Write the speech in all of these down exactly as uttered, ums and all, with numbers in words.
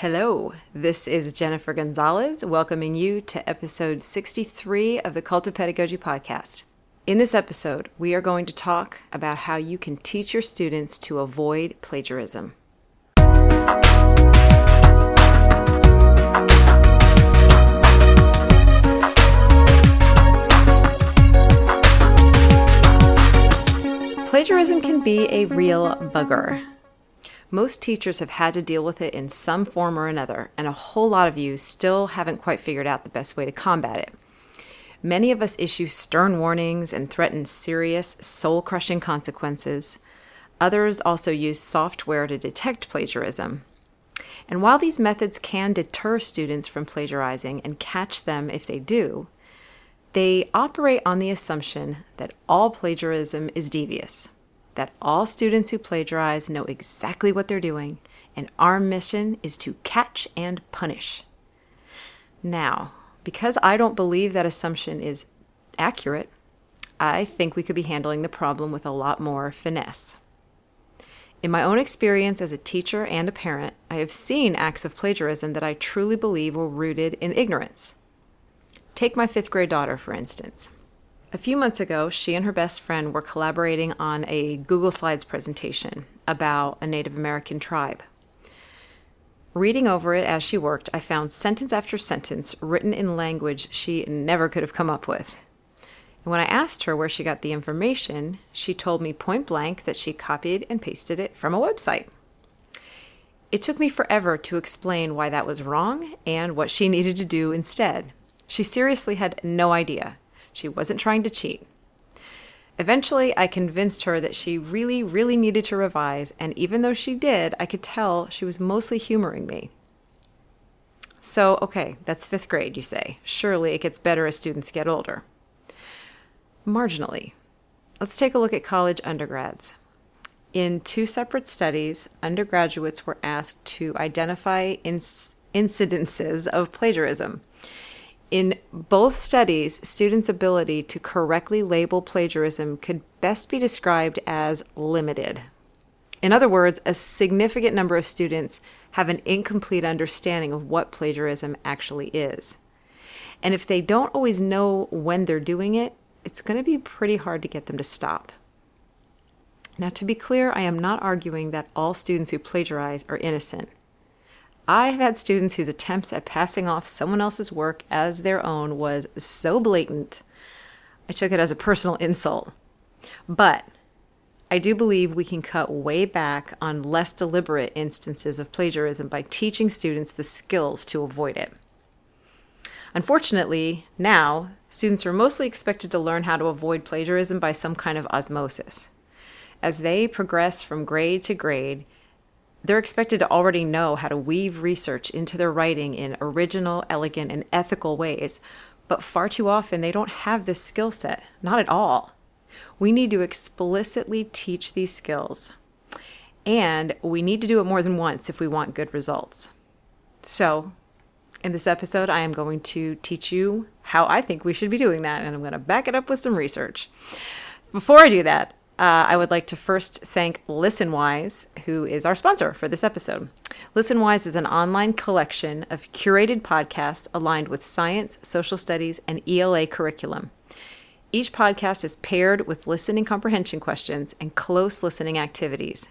Hello, this is Jennifer Gonzalez, welcoming you to episode sixty-three of the Cult of Pedagogy podcast. In this episode, we are going to talk about how you can teach your students to avoid plagiarism. Plagiarism can be a real bugger. Most teachers have had to deal with it in some form or another, and a whole lot of you still haven't quite figured out the best way to combat it. Many of us issue stern warnings and threaten serious, soul-crushing consequences. Others also use software to detect plagiarism. And while these methods can deter students from plagiarizing and catch them if they do, they operate on the assumption that all plagiarism is devious, that all students who plagiarize know exactly what they're doing, and our mission is to catch and punish. Now, because I don't believe that assumption is accurate, I think we could be handling the problem with a lot more finesse. In my own experience as a teacher and a parent, I have seen acts of plagiarism that I truly believe were rooted in ignorance. Take my fifth grade daughter, for instance. A few months ago, she and her best friend were collaborating on a Google Slides presentation about a Native American tribe. Reading over it as she worked, I found sentence after sentence written in language she never could have come up with. And when I asked her where she got the information, she told me point blank that she copied and pasted it from a website. It took me forever to explain why that was wrong and what she needed to do instead. She seriously had no idea. She wasn't trying to cheat. Eventually, I convinced her that she really, really needed to revise, and even though she did, I could tell she was mostly humoring me. So, okay, that's fifth grade, you say. Surely it gets better as students get older. Marginally. Let's take a look at college undergrads. In two separate studies, undergraduates were asked to identify inc- incidences of plagiarism. In both studies, students' ability to correctly label plagiarism could best be described as limited. In other words, a significant number of students have an incomplete understanding of what plagiarism actually is. And if they don't always know when they're doing it, it's going to be pretty hard to get them to stop. Now, to be clear, I am not arguing that all students who plagiarize are innocent. I have had students whose attempts at passing off someone else's work as their own was so blatant, I took it as a personal insult. But I do believe we can cut way back on less deliberate instances of plagiarism by teaching students the skills to avoid it. Unfortunately, now, students are mostly expected to learn how to avoid plagiarism by some kind of osmosis. As they progress from grade to grade, they're expected to already know how to weave research into their writing in original, elegant, and ethical ways, but far too often they don't have this skill set. Not at all. We need to explicitly teach these skills, and we need to do it more than once if we want good results. So, in this episode, I am going to teach you how I think we should be doing that, and I'm going to back it up with some research. Before I do that, Uh, I would like to first thank ListenWise, who is our sponsor for this episode. ListenWise is an online collection of curated podcasts aligned with science, social studies, and E L A curriculum. Each podcast is paired with listening comprehension questions and close listening activities.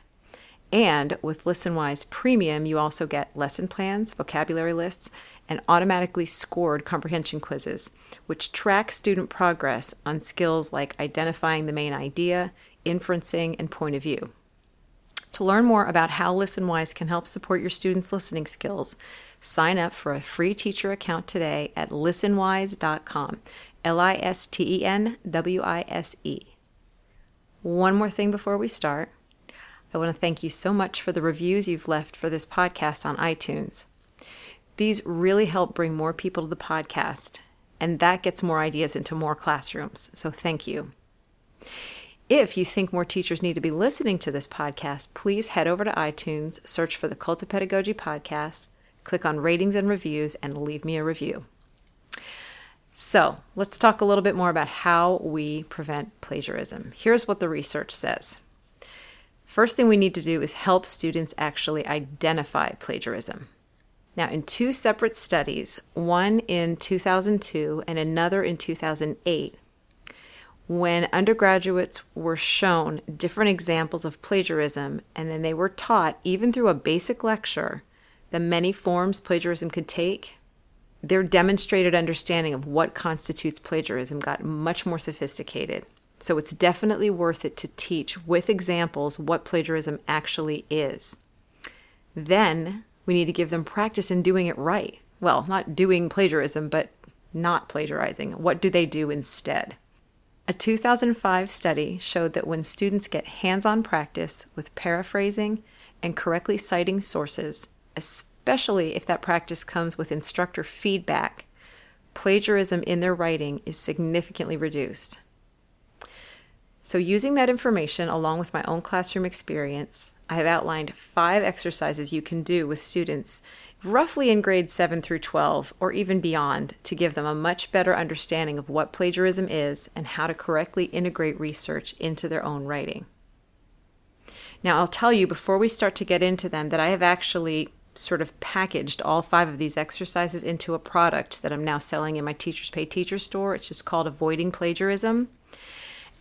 And with ListenWise Premium, you also get lesson plans, vocabulary lists, and automatically scored comprehension quizzes, which track student progress on skills like identifying the main idea, inferencing, and point of view. To learn more about how ListenWise can help support your students' listening skills, sign up for a free teacher account today at listen wise dot com, L I S T E N W I S E. One more thing before we start. I want to thank you so much for the reviews you've left for this podcast on iTunes. These really help bring more people to the podcast, and that gets more ideas into more classrooms, so thank you. If you think more teachers need to be listening to this podcast, please head over to iTunes, search for the Cult of Pedagogy podcast, click on ratings and reviews, and leave me a review. So, let's talk a little bit more about how we prevent plagiarism. Here's what the research says. First thing we need to do is help students actually identify plagiarism. Now, in two separate studies, one in two thousand two and another in two thousand eight, when undergraduates were shown different examples of plagiarism, and then they were taught, even through a basic lecture, the many forms plagiarism could take, their demonstrated understanding of what constitutes plagiarism got much more sophisticated. So it's definitely worth it to teach with examples what plagiarism actually is. Then we need to give them practice in doing it right. Well, not doing plagiarism, but not plagiarizing. What do they do instead? A two thousand five study showed that when students get hands-on practice with paraphrasing and correctly citing sources, especially if that practice comes with instructor feedback, plagiarism in their writing is significantly reduced. So using that information along with my own classroom experience, I have outlined five exercises you can do with students roughly in grades seven through twelve or even beyond to give them a much better understanding of what plagiarism is and how to correctly integrate research into their own writing. Now, I'll tell you before we start to get into them that I have actually sort of packaged all five of these exercises into a product that I'm now selling in my Teachers Pay Teachers store. It's just called Avoiding Plagiarism,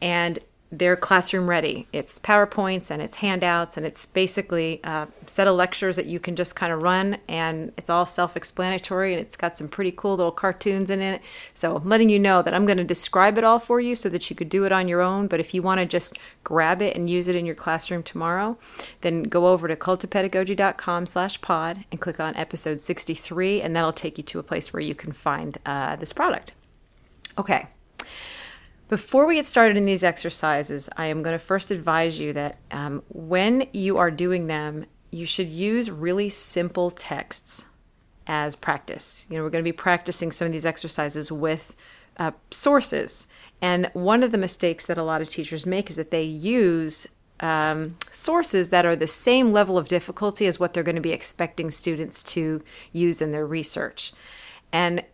and they're classroom ready. It's PowerPoints and it's handouts, and it's basically a set of lectures that you can just kind of run, and it's all self-explanatory, and it's got some pretty cool little cartoons in it. So I'm letting you know that I'm going to describe it all for you so that you could do it on your own, but if you want to just grab it and use it in your classroom tomorrow, then go over to cultofpedagogy.com slash pod and click on episode sixty-three, and that'll take you to a place where you can find uh, this product. Okay. Before we get started in these exercises, I am going to first advise you that um, when you are doing them, you should use really simple texts as practice. You know, we're going to be practicing some of these exercises with uh, sources. And one of the mistakes that a lot of teachers make is that they use um, sources that are the same level of difficulty as what they're going to be expecting students to use in their research. And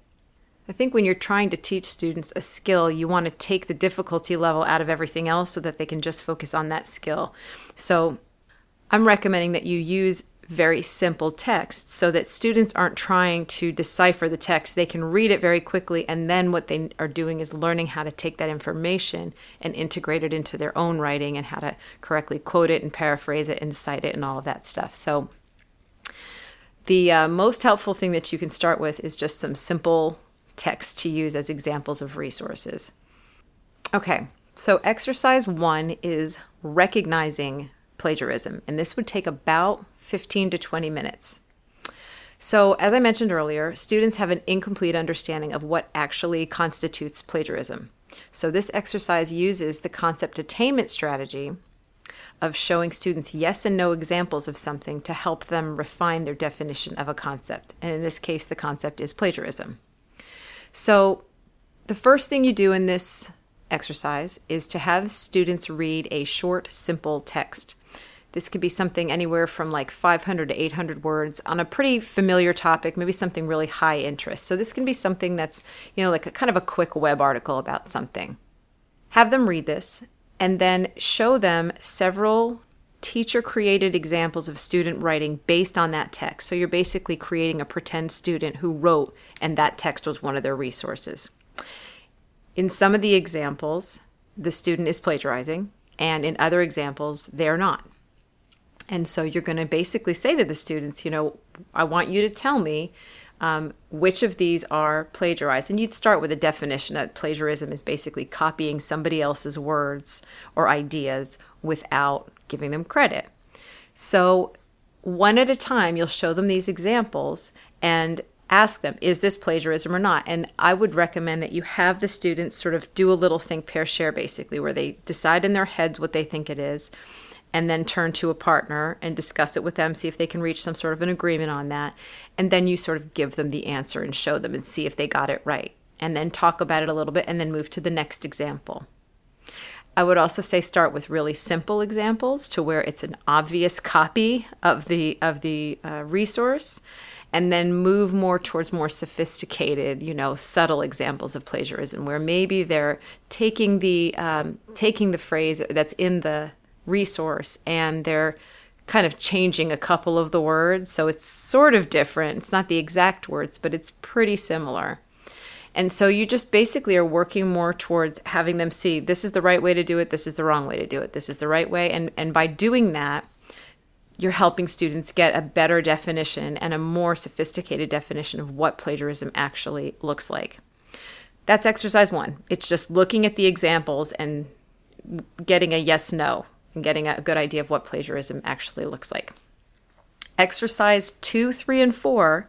I think when you're trying to teach students a skill, you want to take the difficulty level out of everything else so that they can just focus on that skill. So I'm recommending that you use very simple texts so that students aren't trying to decipher the text. They can read it very quickly, and then what they are doing is learning how to take that information and integrate it into their own writing and how to correctly quote it and paraphrase it and cite it and all of that stuff. So the uh, most helpful thing that you can start with is just some simple text to use as examples of resources. Okay, so exercise one is recognizing plagiarism, and this would take about fifteen to twenty minutes. So as I mentioned earlier, students have an incomplete understanding of what actually constitutes plagiarism. So this exercise uses the concept attainment strategy of showing students yes and no examples of something to help them refine their definition of a concept. And in this case, the concept is plagiarism. So the first thing you do in this exercise is to have students read a short, simple text. This could be something anywhere from like five hundred to eight hundred words on a pretty familiar topic, maybe something really high interest. So this can be something that's, you know, like a kind of a quick web article about something. Have them read this and then show them several teacher-created examples of student writing based on that text. So you're basically creating a pretend student who wrote, and that text was one of their resources. In some of the examples, the student is plagiarizing, and in other examples, they're not. And so you're going to basically say to the students, you know, I want you to tell me um, which of these are plagiarized. And you'd start with a definition that plagiarism is basically copying somebody else's words or ideas without giving them credit. So one at a time, you'll show them these examples and ask them, is this plagiarism or not? And I would recommend that you have the students sort of do a little think, pair, share, basically, where they decide in their heads what they think it is, and then turn to a partner and discuss it with them, see if they can reach some sort of an agreement on that. And then you sort of give them the answer and show them and see if they got it right. And then talk about it a little bit and then move to the next example. I would also say start with really simple examples to where it's an obvious copy of the of the uh, resource, and then move more towards more sophisticated, you know, subtle examples of plagiarism where maybe they're taking the um, taking the phrase that's in the resource and they're kind of changing a couple of the words. So it's sort of different. It's not the exact words, but it's pretty similar. And so you just basically are working more towards having them see, this is the right way to do it, this is the wrong way to do it, this is the right way. And, and by doing that, you're helping students get a better definition and a more sophisticated definition of what plagiarism actually looks like. That's exercise one. It's just looking at the examples and getting a yes, no, and getting a good idea of what plagiarism actually looks like. Exercise two, three, and four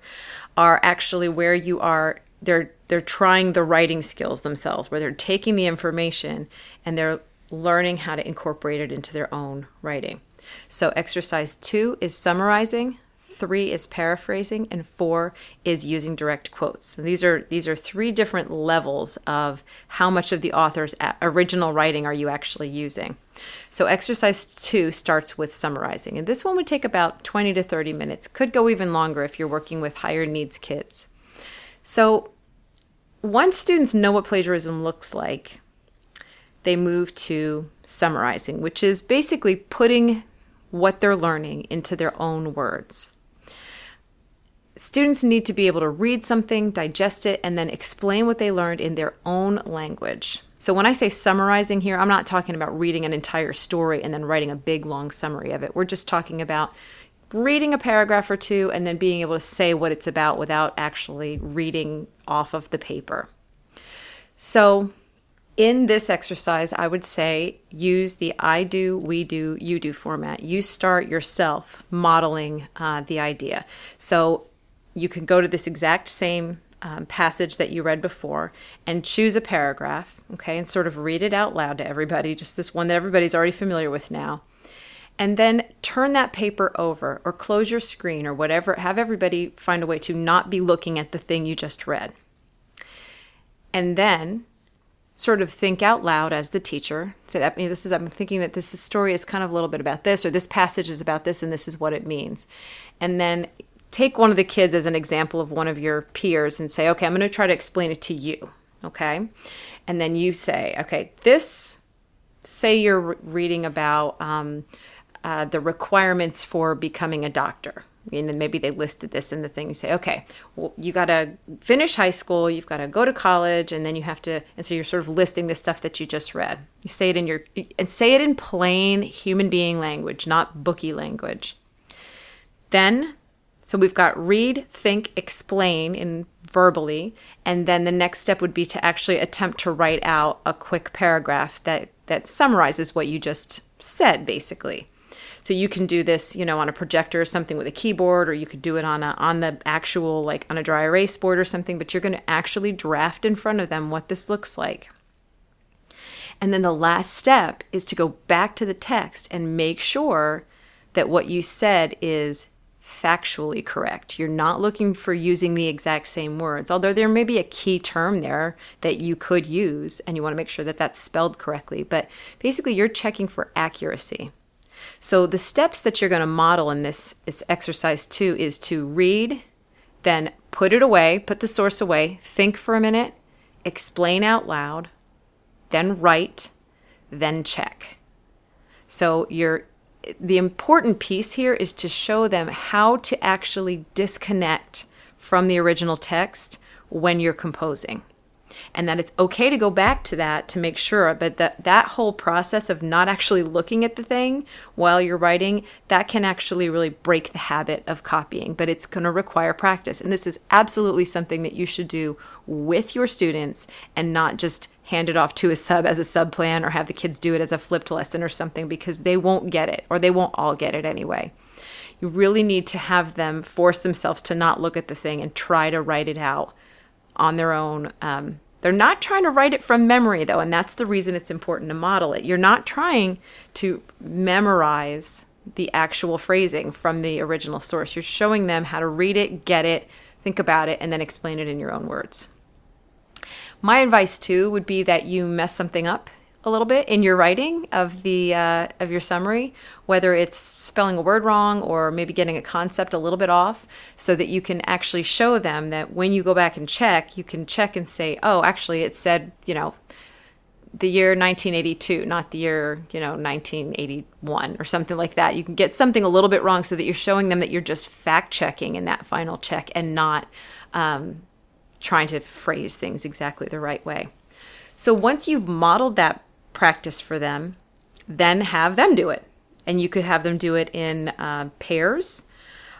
are actually where you are, they're they're trying the writing skills themselves, where they're taking the information and they're learning how to incorporate it into their own writing. So exercise two is summarizing, three is paraphrasing, and four is using direct quotes. And these are these are three different levels of how much of the author's original writing are you actually using. So exercise two starts with summarizing. And this one would take about twenty to thirty minutes. Could go even longer if you're working with higher needs kids. So once students know what plagiarism looks like, they move to summarizing, which is basically putting what they're learning into their own words. Students need to be able to read something, digest it, and then explain what they learned in their own language. So when I say summarizing here, I'm not talking about reading an entire story and then writing a big, long summary of it. We're just talking about reading a paragraph or two and then being able to say what it's about without actually reading off of the paper. So in this exercise, I would say use the I do, we do, you do format. You start yourself modeling uh, the idea. So you can go to this exact same um, passage that you read before and choose a paragraph, okay, and sort of read it out loud to everybody, just this one that everybody's already familiar with now. And then turn that paper over or close your screen or whatever, have everybody find a way to not be looking at the thing you just read. And then sort of think out loud as the teacher. So that, you know, this is, I'm thinking that this story is kind of a little bit about this, or this passage is about this, and this is what it means. And then take one of the kids as an example of one of your peers and say, okay, I'm going to try to explain it to you, okay? And then you say, okay, this, say you're reading about um, uh, the requirements for becoming a doctor. And then maybe they listed this in the thing. You say, okay, well, you got to finish high school, you've got to go to college, and then you have to, and so you're sort of listing the stuff that you just read. You say it in your, and say it in plain human being language, not bookie language. Then, so we've got read, think, explain in verbally, and then the next step would be to actually attempt to write out a quick paragraph that, that summarizes what you just said, basically. So you can do this, you know, on a projector or something with a keyboard, or you could do it on a, on the actual, like on a dry erase board or something, but you're going to actually draft in front of them what this looks like. And then the last step is to go back to the text and make sure that what you said is factually correct. You're not looking for using the exact same words, although there may be a key term there that you could use, and you want to make sure that that's spelled correctly. But basically, you're checking for accuracy. So the steps that you're going to model in this, this exercise two is to read, then put it away, put the source away, think for a minute, explain out loud, then write, then check. So you're, the important piece here is to show them how to actually disconnect from the original text when you're composing. And that it's okay to go back to that to make sure, but that, that whole process of not actually looking at the thing while you're writing, that can actually really break the habit of copying, but it's going to require practice. And this is absolutely something that you should do with your students and not just hand it off to a sub as a sub plan or have the kids do it as a flipped lesson or something, because they won't get it, or they won't all get it anyway. You really need to have them force themselves to not look at the thing and try to write it out on their own. Um, they're not trying to write it from memory, though, and that's the reason it's important to model it. You're not trying to memorize the actual phrasing from the original source. You're showing them how to read it, get it, think about it, and then explain it in your own words. My advice, too, would be that you mess something up a little bit in your writing of the uh, of your summary, whether it's spelling a word wrong or maybe getting a concept a little bit off, so that you can actually show them that when you go back and check, you can check and say, oh, actually it said, you know, the year nineteen eighty-two, not the year, you know, nineteen eighty-one or something like that. You can get something a little bit wrong so that you're showing them that you're just fact checking in that final check and not um, trying to phrase things exactly the right way. So once you've modeled that practice for them, then have them do it. And you could have them do it in uh, pairs,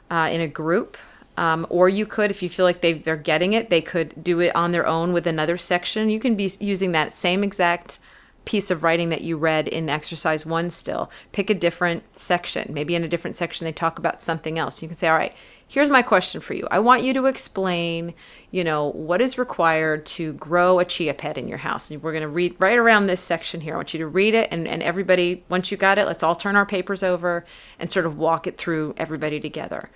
uh, in a group. Um, or you could, if you feel like they, they're getting it, they could do it on their own with another section. You can be using that same exact piece of writing that you read in exercise one still. Pick a different section. Maybe in a different section they talk about something else. You can say, all right, here's my question for you. I want you to explain, you know, what is required to grow a chia pet in your house. And we're going to read right around this section here. I want you to read it, and, and everybody, once you got it, let's all turn our papers over and sort of walk it through everybody together.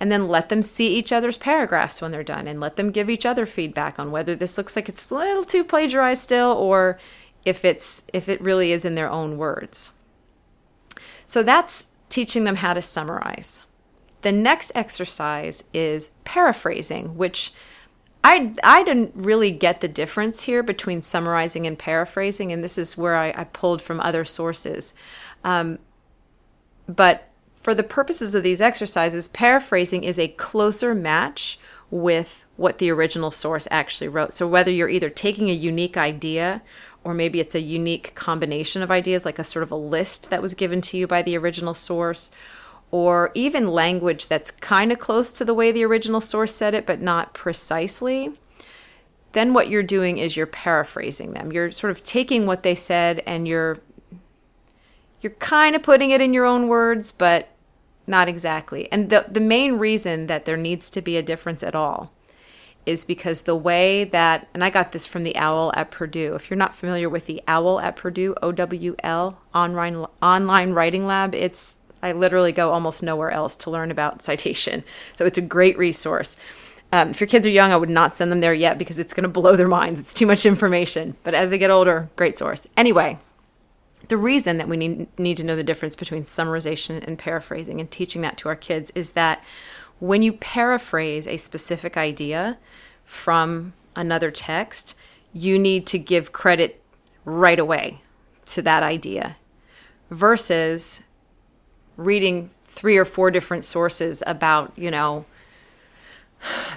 And then let them see each other's paragraphs when they're done, and let them give each other feedback on whether this looks like it's a little too plagiarized still, or if it's if it really is in their own words. So that's teaching them how to summarize. The next exercise is paraphrasing, which I, I didn't really get the difference here between summarizing and paraphrasing, and this is where I, I pulled from other sources. Um, but for the purposes of these exercises, paraphrasing is a closer match with what the original source actually wrote. So whether you're either taking a unique idea, or maybe it's a unique combination of ideas, like a sort of a list that was given to you by the original source, or even language that's kind of close to the way the original source said it, but not precisely, then what you're doing is you're paraphrasing them. You're sort of taking what they said and you're you're kind of putting it in your own words, but not exactly. And the the main reason that there needs to be a difference at all is because the way that, and I got this from the OWL at Purdue. If you're not familiar with the OWL at Purdue, O W L, online, online Writing Lab, it's, I literally go almost nowhere else to learn about citation. So it's a great resource. Um, if your kids are young, I would not send them there yet because it's going to blow their minds. It's too much information. But as they get older, great source. Anyway, the reason that we need, need to know the difference between summarization and paraphrasing and teaching that to our kids is that when you paraphrase a specific idea from another text, you need to give credit right away to that idea versus reading three or four different sources about, you know,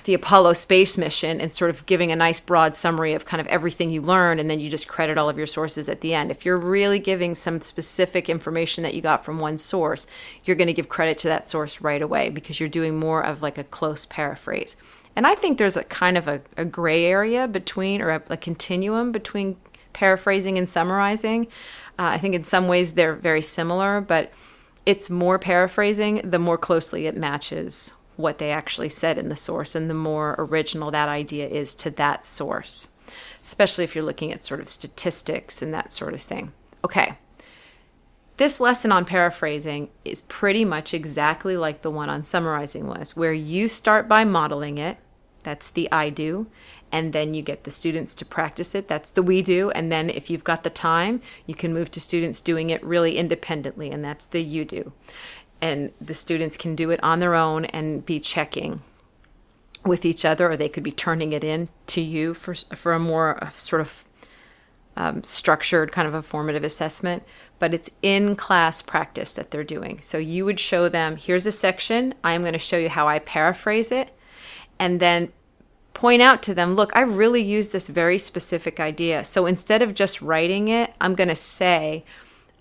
the Apollo space mission and sort of giving a nice broad summary of kind of everything you learned, and then you just credit all of your sources at the end. If you're really giving some specific information that you got from one source, you're going to give credit to that source right away because you're doing more of like a close paraphrase. And I think there's a kind of a, a gray area between, or a, a continuum between paraphrasing and summarizing. Uh, I think in some ways they're very similar, but it's more paraphrasing the more closely it matches what they actually said in the source, and the more original that idea is to that source, especially if you're looking at sort of statistics and that sort of thing. Okay, this lesson on paraphrasing is pretty much exactly like the one on summarizing was, where you start by modeling it, that's the I do, and then you get the students to practice it, that's the we do, and then if you've got the time, you can move to students doing it really independently, and that's the you do. And the students can do it on their own and be checking with each other, or they could be turning it in to you for for a more sort of um, structured kind of a formative assessment. But it's in-class practice that they're doing. So you would show them, here's a section, I'm going to show you how I paraphrase it, and then point out to them, look, I really use this very specific idea. So instead of just writing it, I'm going to say,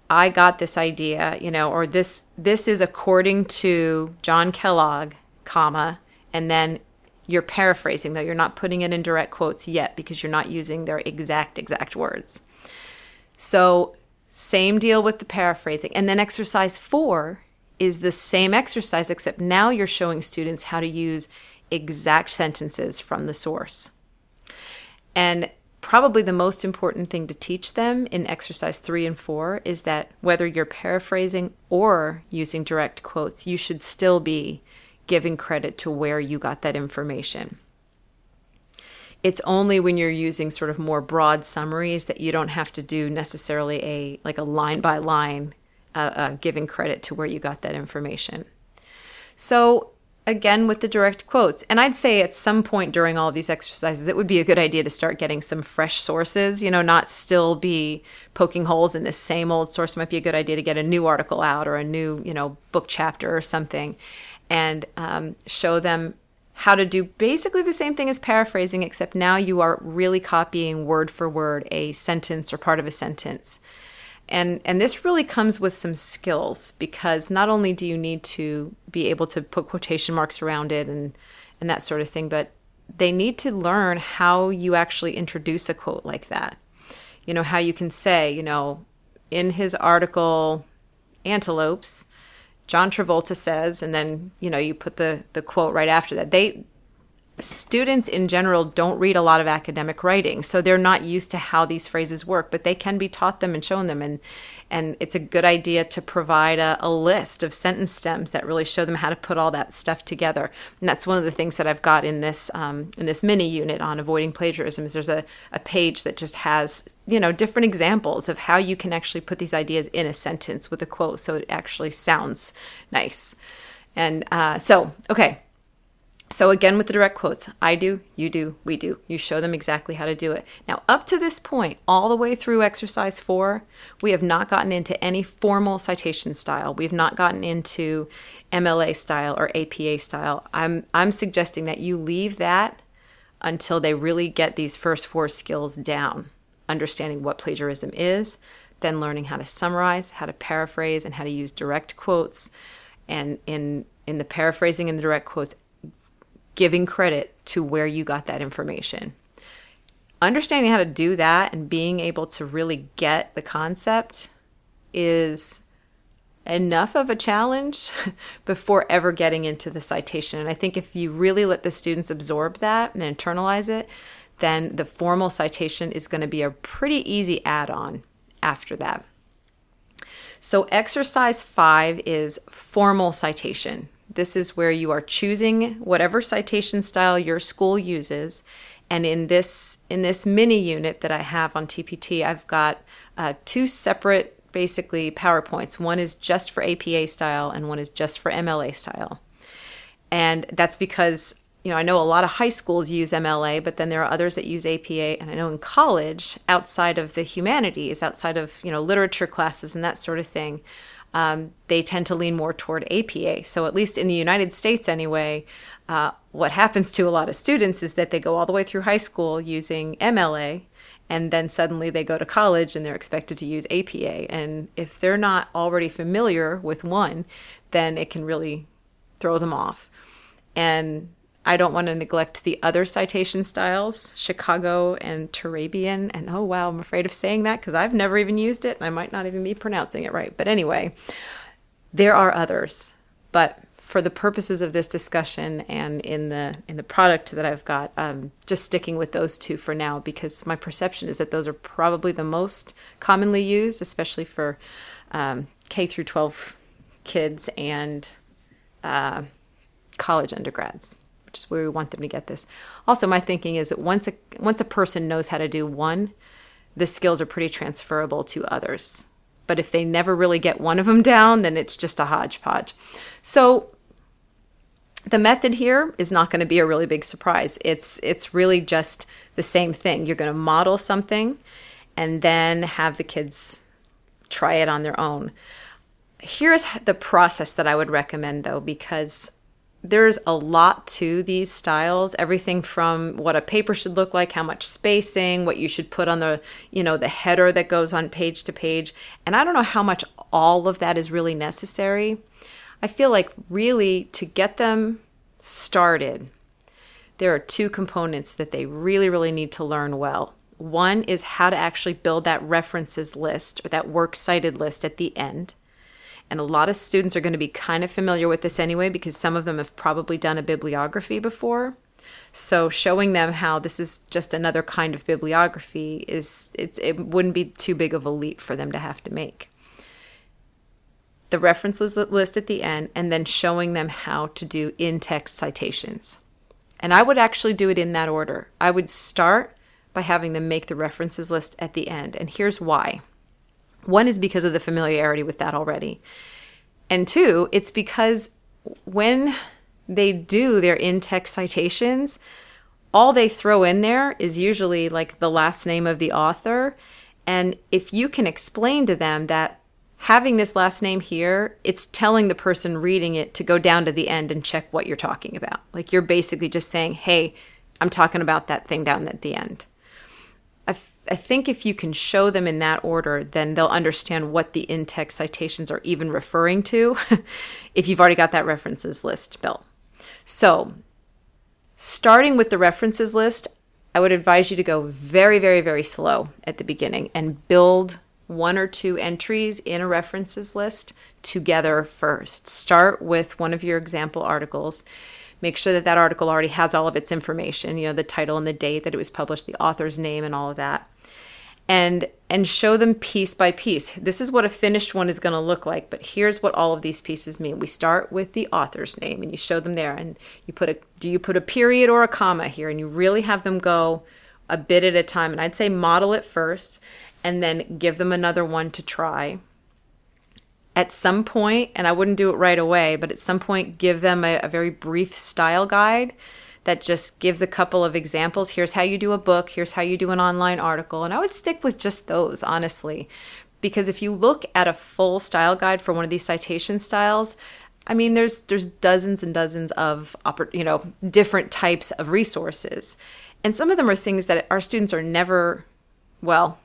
I got this idea, you know, or this this is according to John Kellogg, comma, and then you're paraphrasing, though you're not putting it in direct quotes yet because you're not using their exact, exact words. So same deal with the paraphrasing. And then exercise four is the same exercise, except now you're showing students how to use exact sentences from the source. And probably the most important thing to teach them in exercise three and four is that whether you're paraphrasing or using direct quotes, you should still be giving credit to where you got that information. It's only when you're using sort of more broad summaries that you don't have to do necessarily a like a line by line uh, uh, giving credit to where you got that information. So again with the direct quotes. And I'd say at some point during all of these exercises, it would be a good idea to start getting some fresh sources, you know, not still be poking holes in this same old source. It might be a good idea to get a new article out or a new, you know, book chapter or something, and um, show them how to do basically the same thing as paraphrasing, except now you are really copying word for word a sentence or part of a sentence. And and this really comes with some skills, because not only do you need to be able to put quotation marks around it and, and that sort of thing, but they need to learn how you actually introduce a quote like that. You know, how you can say, you know, in his article, Antelopes, John Travolta says, and then, you know, you put the, the quote right after that. They Students in general don't read a lot of academic writing, so they're not used to how these phrases work, but they can be taught them and shown them. And and it's a good idea to provide a, a list of sentence stems that really show them how to put all that stuff together. And that's one of the things that I've got in this um, in this mini unit on avoiding plagiarism is there's a, a page that just has, you know, different examples of how you can actually put these ideas in a sentence with a quote so it actually sounds nice. And uh, so, okay. So again, with the direct quotes, I do, you do, we do. You show them exactly how to do it. Now, up to this point, all the way through exercise four, we have not gotten into any formal citation style. We've not gotten into M L A style or A P A style. I'm I'm suggesting that you leave that until they really get these first four skills down, understanding what plagiarism is, then learning how to summarize, how to paraphrase, and how to use direct quotes. And in, in the paraphrasing and the direct quotes, giving credit to where you got that information. Understanding how to do that and being able to really get the concept is enough of a challenge before ever getting into the citation. And I think if you really let the students absorb that and internalize it, then the formal citation is going to be a pretty easy add-on after that. So exercise five is formal citation. This is where you are choosing whatever citation style your school uses. And in this in this mini unit that I have on T P T, I've got uh, two separate, basically, PowerPoints. One is just for A P A style and one is just for M L A style. And that's because, you know, I know a lot of high schools use M L A, but then there are others that use A P A. And I know in college, outside of the humanities, outside of, you know, literature classes and that sort of thing, Um, they tend to lean more toward A P A. So at least in the United States anyway, uh, what happens to a lot of students is that they go all the way through high school using M L A, and then suddenly they go to college and they're expected to use A P A. And if they're not already familiar with one, then it can really throw them off. And I don't want to neglect the other citation styles, Chicago and Turabian. And oh, wow, I'm afraid of saying that because I've never even used it. And I might not even be pronouncing it right. But anyway, there are others. But for the purposes of this discussion and in the in the product that I've got, um, just sticking with those two for now, because my perception is that those are probably the most commonly used, especially for um, K through twelve kids and uh, college undergrads, is where we want them to get this. Also, my thinking is that once a once a person knows how to do one, the skills are pretty transferable to others. But if they never really get one of them down, then it's just a hodgepodge. So the method here is not going to be a really big surprise. It's it's really just the same thing. You're going to model something and then have the kids try it on their own. Here's the process that I would recommend, though, because there's a lot to these styles, everything from what a paper should look like, how much spacing, what you should put on the, you know, the header that goes on page to page. And I don't know how much all of that is really necessary. I feel like really to get them started, there are two components that they really, really need to learn well. One is how to actually build that references list or that works cited list at the end. And a lot of students are going to be kind of familiar with this anyway, because some of them have probably done a bibliography before. So showing them how this is just another kind of bibliography is, it, it wouldn't be too big of a leap for them to have to make. The references list at the end, and then showing them how to do in-text citations. And I would actually do it in that order. I would start by having them make the references list at the end. And here's why. One is because of the familiarity with that already. And two, it's because when they do their in-text citations, all they throw in there is usually like the last name of the author. And if you can explain to them that having this last name here, it's telling the person reading it to go down to the end and check what you're talking about. Like you're basically just saying, hey, I'm talking about that thing down at the end. I, f- I think if you can show them in that order, then they'll understand what the in-text citations are even referring to if you've already got that references list built. So starting with the references list, I would advise you to go very, very, very slow at the beginning and build one or two entries in a references list together first. Start with one of your example articles. Make sure that that article already has all of its information, you know, the title and the date that it was published, the author's name and all of that. And and show them piece by piece. This is what a finished one is going to look like, but here's what all of these pieces mean. We start with the author's name and you show them there, and you put a do you put a period or a comma here, and you really have them go a bit at a time. And I'd say model it first and then give them another one to try. At some point, and I wouldn't do it right away, but at some point give them a, a very brief style guide that just gives a couple of examples. Here's how you do a book. Here's how you do an online article. And I would stick with just those, honestly, because if you look at a full style guide for one of these citation styles, I mean, there's there's dozens and dozens of, you know, different types of resources. And some of them are things that our students are never, well,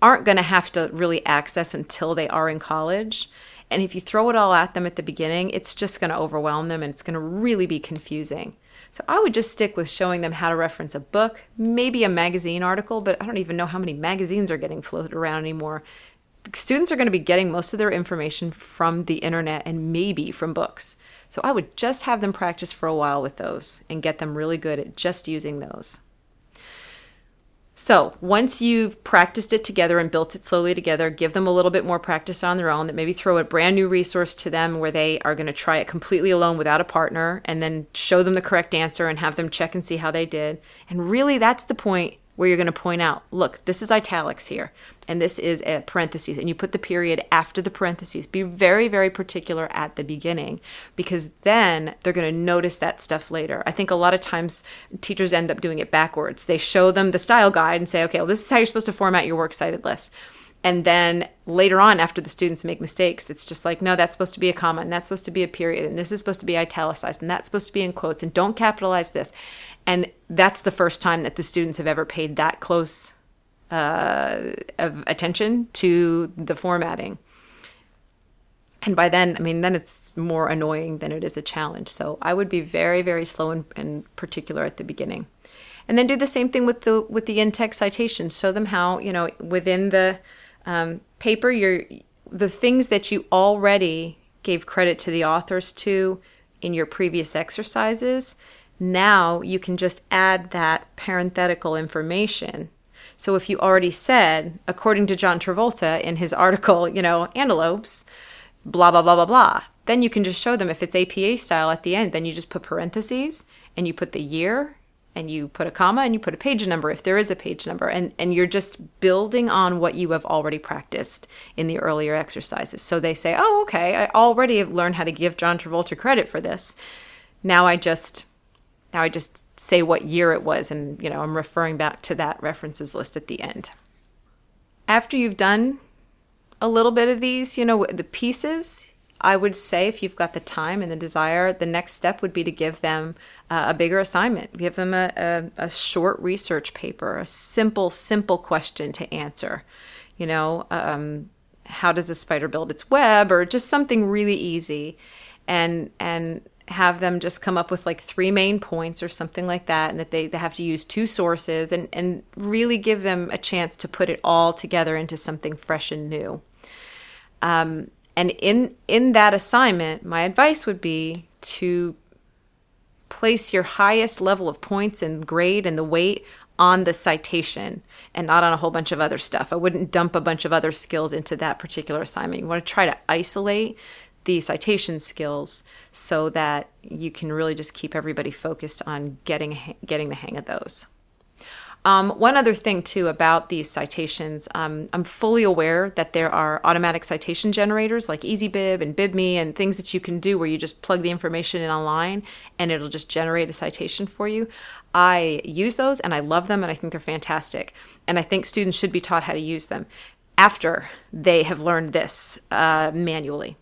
aren't going to have to really access until they are in college. And if you throw it all at them at the beginning, it's just going to overwhelm them and it's going to really be confusing. So I would just stick with showing them how to reference a book, maybe a magazine article, but I don't even know how many magazines are getting floated around anymore. Students are going to be getting most of their information from the internet and maybe from books. So I would just have them practice for a while with those and get them really good at just using those. So once you've practiced it together and built it slowly together, give them a little bit more practice on their own, that maybe throw a brand new resource to them where they are going to try it completely alone without a partner, and then show them the correct answer and have them check and see how they did. And really that's the point where you're going to point out, look, this is italics here and this is a parentheses, and you put the period after the parentheses. Be very, very particular at the beginning, because then they're going to notice that stuff later. I think a lot of times teachers end up doing it backwards. They show them the style guide and say, okay, well, this is how you're supposed to format your works cited list. And then later on, after the students make mistakes, it's just like, no, that's supposed to be a comma, and that's supposed to be a period, and this is supposed to be italicized, and that's supposed to be in quotes, and don't capitalize this. And that's the first time that the students have ever paid that close uh, of attention to the formatting. And by then, I mean, then it's more annoying than it is a challenge. So I would be very, very slow and, and particular at the beginning. And then do the same thing with the with the in-text citations. Show them how, you know, within the Um, paper, your the things that you already gave credit to the authors to in your previous exercises, now you can just add that parenthetical information. So if you already said, according to John Travolta in his article, you know, antelopes, blah, blah, blah, blah, blah, then you can just show them, if it's A P A style at the end, then you just put parentheses and you put the year and you put a comma and you put a page number if there is a page number, and, and you're just building on what you have already practiced in the earlier exercises. So they say, oh, okay, I already have learned how to give John Travolta credit for this. Now I just now I just say what year it was, and you know I'm referring back to that references list at the end. After you've done a little bit of these, you know, the pieces, I would say if you've got the time and the desire, the next step would be to give them uh, a bigger assignment. Give them a, a, a short research paper, a simple, simple question to answer. You know, um, how does a spider build its web, or just something really easy, and and have them just come up with like three main points or something like that, and that they, they have to use two sources, and, and really give them a chance to put it all together into something fresh and new. Um, And in, in that assignment, my advice would be to place your highest level of points and grade and the weight on the citation and not on a whole bunch of other stuff. I wouldn't dump a bunch of other skills into that particular assignment. You want to try to isolate the citation skills so that you can really just keep everybody focused on getting getting the hang of those. Um, one other thing, too, about these citations, um, I'm fully aware that there are automatic citation generators like EasyBib and BibMe and things that you can do where you just plug the information in online and it'll just generate a citation for you. I use those and I love them and I think they're fantastic. And I think students should be taught how to use them after they have learned this uh, manually,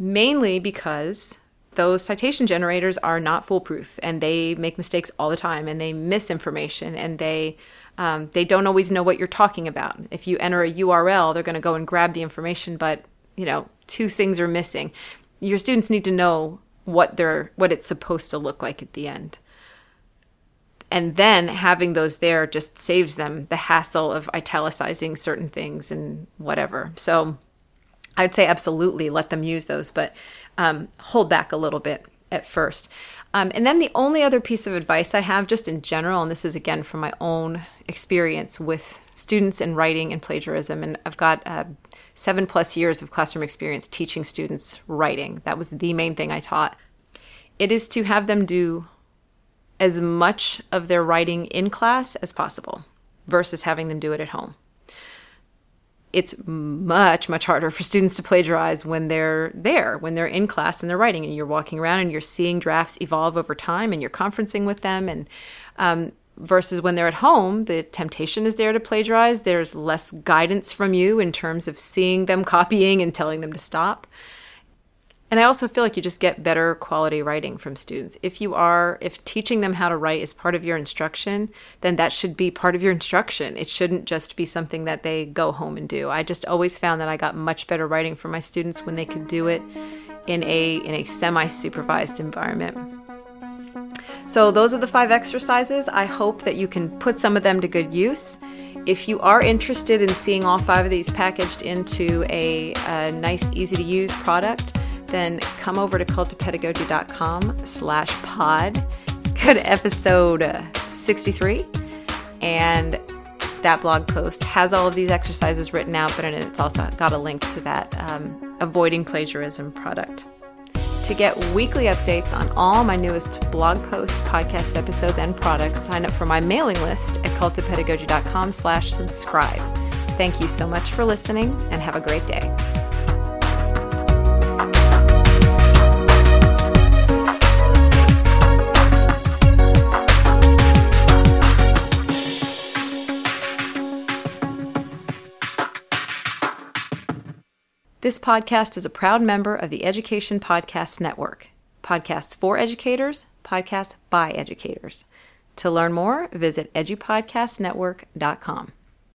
mainly because those citation generators are not foolproof and they make mistakes all the time and they miss information and they um, they don't always know what you're talking about. If you enter a U R L, they're going to go and grab the information, but you know, two things are missing. Your students need to know what they're what it's supposed to look like at the end. And then having those there just saves them the hassle of italicizing certain things and whatever. So I'd say absolutely let them use those, but Um, hold back a little bit at first. Um, and then the only other piece of advice I have just in general, and this is again from my own experience with students and writing and plagiarism, and I've got uh, seven plus years of classroom experience teaching students writing. That was the main thing I taught. It is to have them do as much of their writing in class as possible versus having them do it at home. It's much, much harder for students to plagiarize when they're there, when they're in class and they're writing and you're walking around and you're seeing drafts evolve over time and you're conferencing with them, and um, versus when they're at home, the temptation is there to plagiarize. There's less guidance from you in terms of seeing them copying and telling them to stop. And I also feel like you just get better quality writing from students. If you are, if teaching them how to write is part of your instruction, then that should be part of your instruction. It shouldn't just be something that they go home and do. I just always found that I got much better writing from my students when they could do it in a in a semi-supervised environment. So those are the five exercises. I hope that you can put some of them to good use. If you are interested in seeing all five of these packaged into a, a nice, easy-to-use product, then come over to cultofpedagogy.com slash pod. Go to episode sixty-three. And that blog post has all of these exercises written out, but it's also got a link to that um, Avoiding Plagiarism product. To get weekly updates on all my newest blog posts, podcast episodes, and products, sign up for my mailing list at cultofpedagogy.com slash subscribe. Thank you so much for listening, and have a great day. This podcast is a proud member of the Education Podcast Network. Podcasts for educators, podcasts by educators. To learn more, visit edupodcastnetwork dot com.